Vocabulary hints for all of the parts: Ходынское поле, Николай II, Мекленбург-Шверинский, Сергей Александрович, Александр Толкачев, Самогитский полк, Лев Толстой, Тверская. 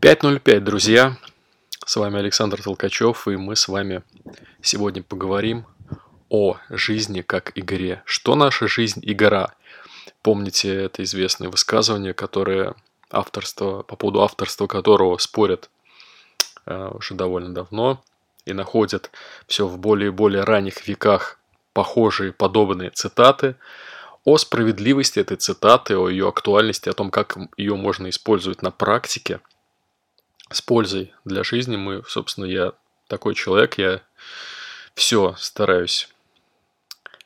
5.05, друзья, с вами Александр Толкачев, и мы с вами сегодня поговорим о жизни как игре. Что наша жизнь игра? Помните это известное высказывание, которое по поводу авторства которого спорят уже довольно давно и находят все в более и более ранних веках похожие подобные цитаты. О справедливости этой цитаты, о ее актуальности, о том, как ее можно использовать на практике. С пользой для жизни мы, собственно, я такой человек, я все стараюсь,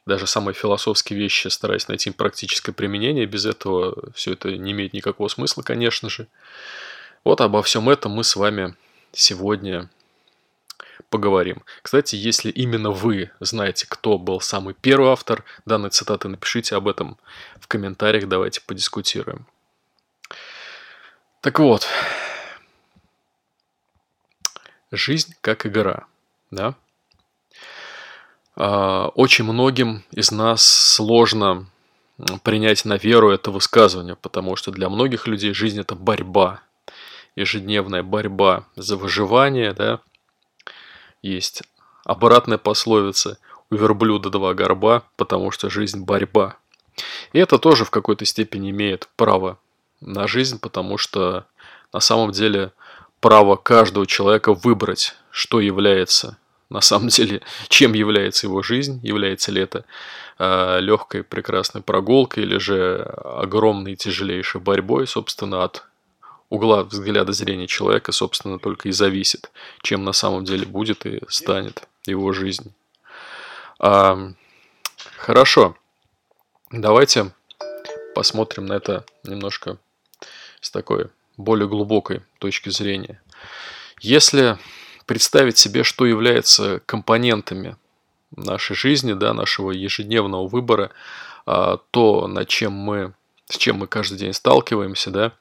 даже самые философские вещи стараюсь найти практическое применение, без этого все это не имеет никакого смысла, конечно же. Вот обо всем этом мы с вами сегодня поговорим. Кстати, если именно вы знаете, кто был самый первый автор данной цитаты, напишите об этом в комментариях, давайте подискутируем. Так вот... Жизнь как игра, да? Очень многим из нас сложно принять на веру это высказывание, потому что для многих людей жизнь – это борьба, ежедневная борьба за выживание, да? Есть обратная пословица «у верблюда два горба», потому что жизнь – борьба. И это тоже в какой-то степени имеет право на жизнь, потому что на самом деле... Право каждого человека выбрать, что является, на самом деле, чем является его жизнь, является ли это легкой прекрасной прогулкой или же огромной тяжелейшей борьбой, собственно, от угла взгляда зрения человека, собственно, только и зависит, чем на самом деле будет и станет его жизнь. Хорошо, давайте посмотрим на это немножко с такой... более глубокой точки зрения. Если представить себе, что является компонентами нашей жизни, да, нашего ежедневного выбора, то, с чем мы каждый день сталкиваемся, да,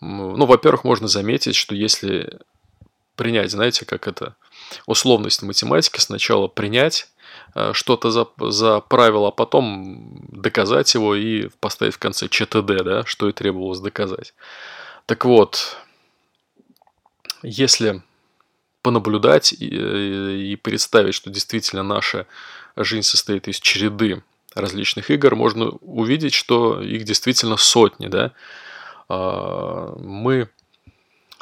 ну, во-первых, можно заметить, что если принять, знаете, как это, условность математики, сначала принять что-то за правило, а потом доказать его и поставить в конце ЧТД, да, что и требовалось доказать. Так вот, если понаблюдать и представить, что действительно наша жизнь состоит из череды различных игр, можно увидеть, что их действительно сотни, да? Мы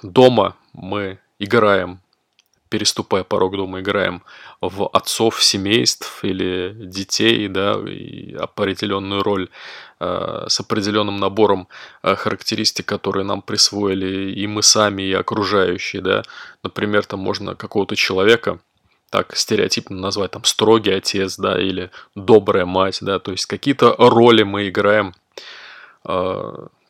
дома, мы играем, переступая порог дома, играем в отцов семейств или детей, да, и определенную роль с определенным набором характеристик, которые нам присвоили и мы сами, и окружающие, да. Например, там можно какого-то человека, так стереотипно назвать, там, строгий отец, да, или добрая мать, да, то есть какие-то роли мы играем,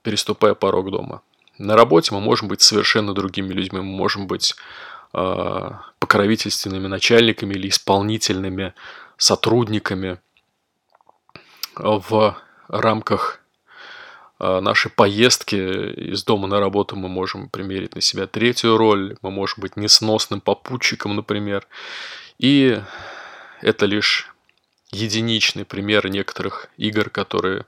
переступая порог дома. На работе мы можем быть совершенно другими людьми, мы можем быть... покровительственными начальниками или исполнительными сотрудниками в рамках нашей поездки из дома на работу мы можем примерить на себя третью роль, мы можем быть несносным попутчиком, например. И это лишь единичный пример некоторых игр, которые,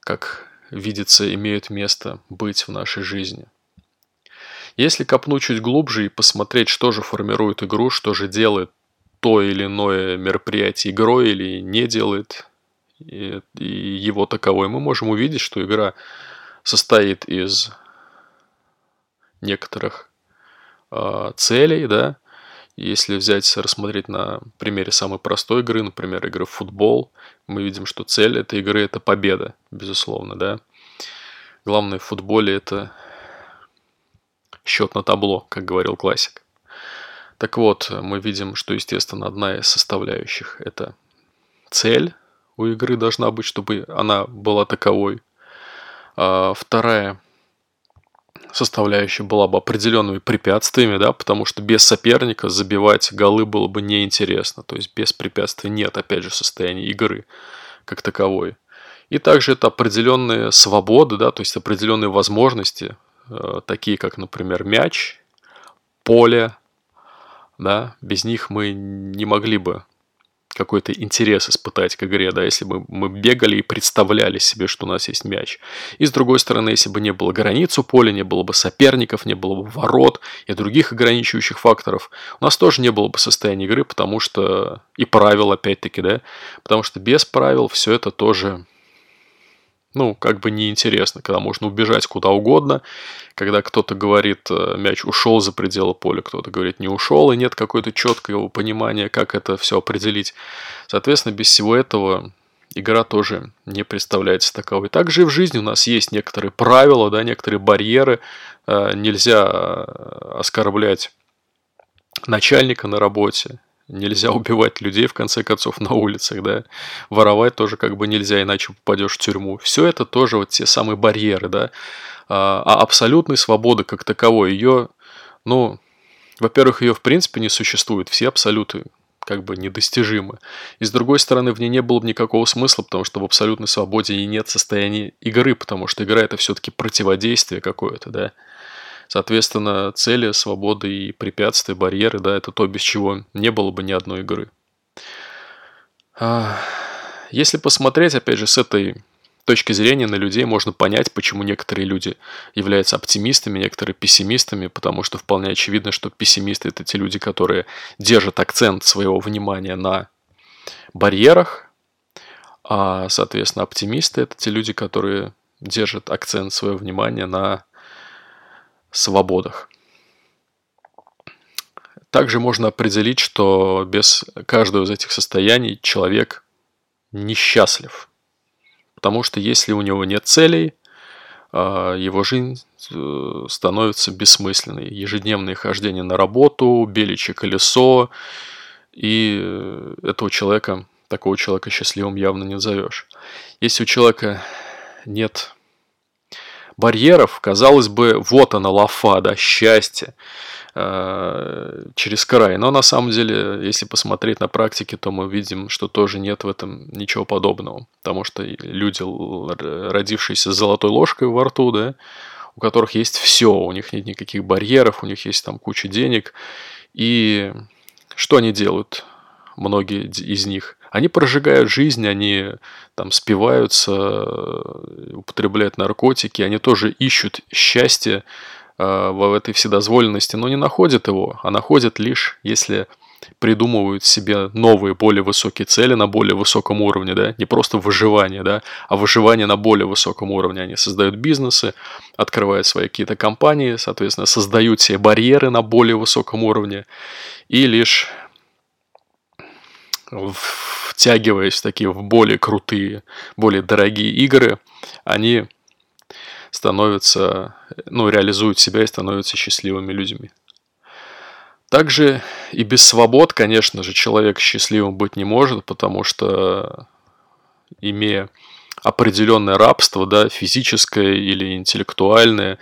как видится, имеют место быть в нашей жизни. Если копнуть чуть глубже и посмотреть, что же формирует игру, что же делает то или иное мероприятие игрой или не делает его таковой, мы можем увидеть, что игра состоит из некоторых целей, да. Если взять, рассмотреть на примере самой простой игры, например, игры в футбол, мы видим, что цель этой игры – это победа, безусловно, да. Главное в футболе – это... счет на табло, как говорил классик. Так вот, мы видим, что, естественно, одна из составляющих – это цель у игры должна быть, чтобы она была таковой. Вторая составляющая была бы определенными препятствиями, да, потому что без соперника забивать голы было бы неинтересно. То есть без препятствий нет, опять же, состояния игры как таковой. И также это определенные свободы, да, то есть определенные возможности, такие как, например, мяч, поле, да, без них мы не могли бы какой-то интерес испытать к игре, да, если бы мы бегали и представляли себе, что у нас есть мяч. И с другой стороны, если бы не было границ у поля, не было бы соперников, не было бы ворот и других ограничивающих факторов, у нас тоже не было бы состояния игры, потому что и правил, опять-таки, да, потому что без правил все это тоже, ну, как бы неинтересно, когда можно убежать куда угодно, когда кто-то говорит, мяч ушел за пределы поля, кто-то говорит, не ушел, и нет какого-то четкого понимания, как это все определить. Соответственно, без всего этого игра тоже не представляется таковой. Также и в жизни у нас есть некоторые правила, да, некоторые барьеры. Нельзя оскорблять начальника на работе. Нельзя убивать людей, в конце концов, на улицах, да. Воровать тоже как бы нельзя, иначе попадешь в тюрьму. Все это тоже вот те самые барьеры, да. А абсолютной свободы как таковой, ее, ну, во-первых, ее в принципе не существует. Все абсолюты как бы недостижимы. И с другой стороны, в ней не было бы никакого смысла, потому что в абсолютной свободе и нет состояния игры, потому что игра – это все-таки противодействие какое-то, да. Соответственно, цели, свободы и препятствия, барьеры, да, это то, без чего не было бы ни одной игры. Если посмотреть, опять же, с этой точки зрения на людей, можно понять, почему некоторые люди являются оптимистами, некоторые пессимистами, потому что вполне очевидно, что пессимисты – это те люди, которые держат акцент своего внимания на барьерах, а, соответственно, оптимисты – это те люди, которые держат акцент своего внимания на свободах. Также можно определить, что без каждого из этих состояний человек несчастлив. Потому что если у него нет целей, его жизнь становится бессмысленной. Ежедневное хождение на работу, беличье колесо, и этого человека, такого человека счастливым явно не назовешь. Если у человека нет барьеров, казалось бы, вот она лафа, да, счастье через край. Но на самом деле, если посмотреть на практике, то мы видим, что тоже нет в этом ничего подобного. Потому что люди, родившиеся с золотой ложкой во рту, да, у которых есть все, у них нет никаких барьеров, у них есть там куча денег. И что они делают, многие из них? Они прожигают жизнь, они там спиваются, употребляют наркотики, они тоже ищут счастье в этой вседозволенности, но не находят его, а находят лишь, если придумывают себе новые, более высокие цели на более высоком уровне, да, не просто выживание, да, а выживание на более высоком уровне. Они создают бизнесы, открывают свои какие-то компании, соответственно, создают себе барьеры на более высоком уровне и лишь втягиваясь в такие в более крутые, более дорогие игры, они становятся, ну, реализуют себя и становятся счастливыми людьми. Также и без свобод, конечно же, человек счастливым быть не может, потому что, имея определенное рабство, да, физическое или интеллектуальное,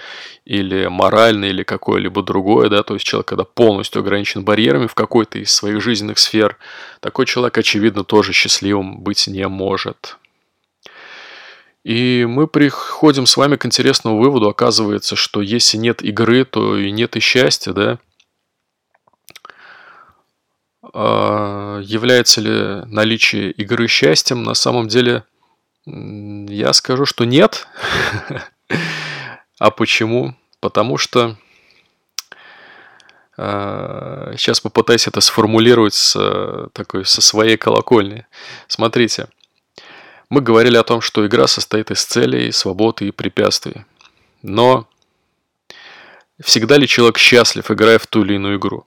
или моральное, или какое-либо другое, да, то есть человек, когда полностью ограничен барьерами в какой-то из своих жизненных сфер, такой человек, очевидно, тоже счастливым быть не может. И мы приходим с вами к интересному выводу, оказывается, что если нет игры, то и нет и счастья, да. Является ли наличие игры счастьем? На самом деле, я скажу, что нет. А почему? Потому что... Сейчас попытаюсь это сформулировать со своей колокольни. Смотрите. Мы говорили о том, что игра состоит из целей, свободы и препятствий. Но всегда ли человек счастлив, играя в ту или иную игру?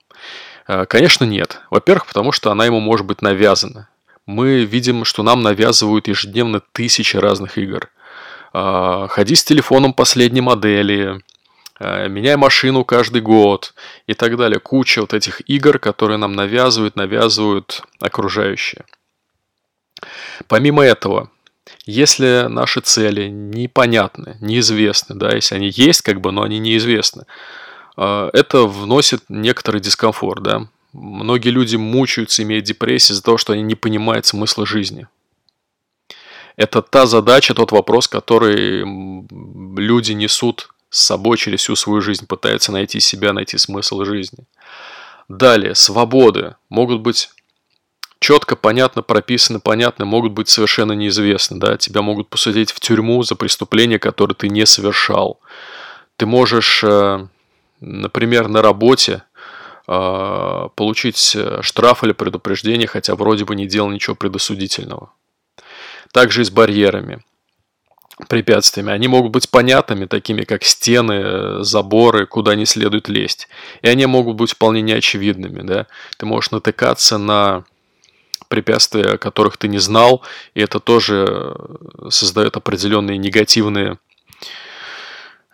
Конечно, нет. Во-первых, потому что она ему может быть навязана. Мы видим, что нам навязывают ежедневно тысячи разных игр. Ходи с телефоном последней модели, меняй машину каждый год и так далее. Куча вот этих игр, которые нам навязывают окружающие. Помимо этого, если наши цели непонятны, неизвестны, да, если они есть, как бы, но они неизвестны, это вносит некоторый дискомфорт, да. Многие люди мучаются, имея депрессию, из-за того, что они не понимают смысла жизни. Это та задача, тот вопрос, который люди несут с собой через всю свою жизнь, пытаются найти себя, найти смысл жизни. Далее, свободы могут быть четко, понятно, прописаны, понятны, могут быть совершенно неизвестны. Да? Тебя могут посадить в тюрьму за преступление, которое ты не совершал. Ты можешь, например, на работе получить штраф или предупреждение, хотя вроде бы не делал ничего предосудительного. Также и с барьерами, препятствиями. Они могут быть понятными, такими как стены, заборы, куда не следует лезть. И они могут быть вполне неочевидными. Да? Ты можешь натыкаться на препятствия, о которых ты не знал, и это тоже создает определенные негативные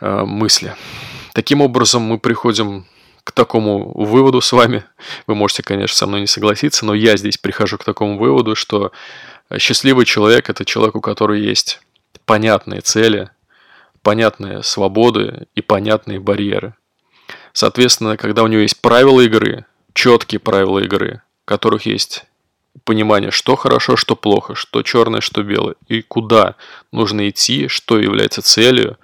мысли. Таким образом, мы приходим к такому выводу с вами. Вы можете, конечно, со мной не согласиться, но я здесь прихожу к такому выводу, что счастливый человек – это человек, у которого есть понятные цели, понятные свободы и понятные барьеры. Соответственно, когда у него есть правила игры, четкие правила игры, в которых есть понимание, что хорошо, что плохо, что черное, что белое, и куда нужно идти, что является целью,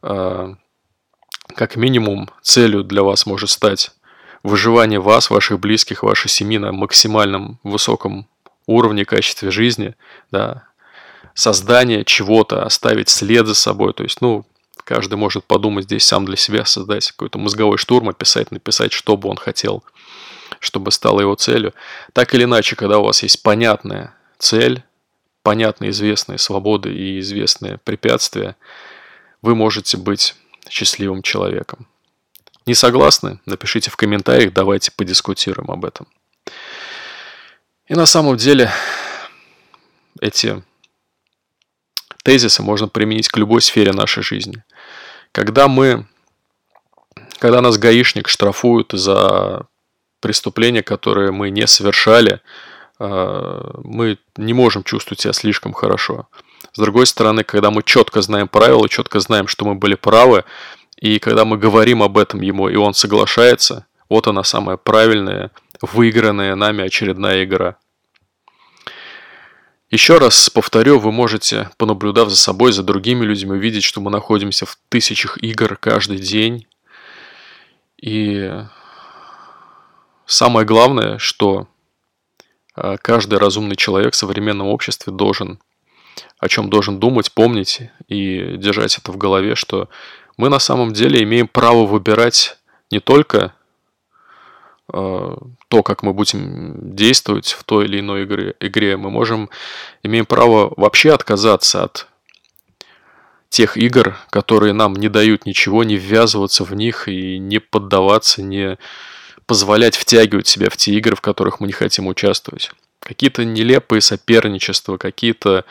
как минимум, целью для вас может стать выживание вас, ваших близких, вашей семьи на максимальном высоком уровне, качестве жизни, да, создание чего-то, оставить след за собой. То есть, каждый может подумать здесь сам для себя, создать какой-то мозговой штурм, написать, что бы он хотел, чтобы стало его целью. Так или иначе, когда у вас есть понятная цель, понятные известные свободы и известные препятствия, вы можете быть счастливым человеком. Не согласны? Напишите в комментариях, давайте подискутируем об этом. И на самом деле эти тезисы можно применить к любой сфере нашей жизни. Когда нас гаишник штрафует за преступления, которые мы не совершали, мы не можем чувствовать себя слишком хорошо. С другой стороны, когда мы четко знаем правила, четко знаем, что мы были правы, и когда мы говорим об этом ему, и он соглашается, вот она самая правильная, выигранная нами очередная игра. Еще раз повторю, вы можете, понаблюдав за собой, за другими людьми, увидеть, что мы находимся в тысячах игр каждый день. И самое главное, что каждый разумный человек в современном обществе должен думать, помнить и держать это в голове, что мы на самом деле имеем право выбирать не только то, как мы будем действовать в той или иной игре, мы имеем право вообще отказаться от тех игр, которые нам не дают ничего, не ввязываться в них и не поддаваться, не позволять втягивать себя в те игры, в которых мы не хотим участвовать. Какие-то нелепые соперничества, какие-то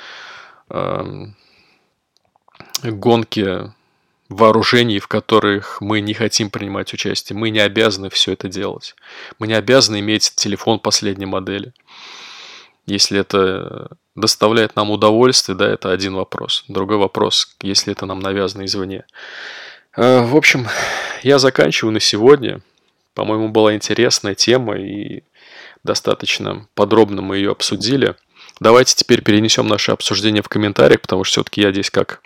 гонки вооружений, в которых мы не хотим принимать участие. Мы не обязаны все это делать. Мы не обязаны иметь телефон последней модели. Если это доставляет нам удовольствие, да, это один вопрос. Другой вопрос, если это нам навязано извне. В общем, я заканчиваю на сегодня. По-моему, была интересная тема, и достаточно подробно мы ее обсудили. Давайте теперь перенесем наше обсуждение в комментариях, потому что все-таки я здесь как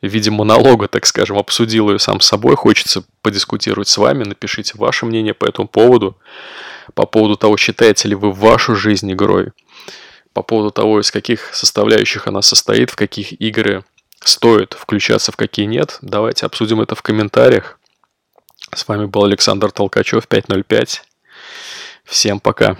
в виде монолога, так скажем, обсудил ее сам с собой. Хочется подискутировать с вами. Напишите ваше мнение по этому поводу. По поводу того, считаете ли вы вашу жизнь игрой. По поводу того, из каких составляющих она состоит, в каких игры стоит включаться, в какие нет. Давайте обсудим это в комментариях. С вами был Александр Толкачев, 505. Всем пока.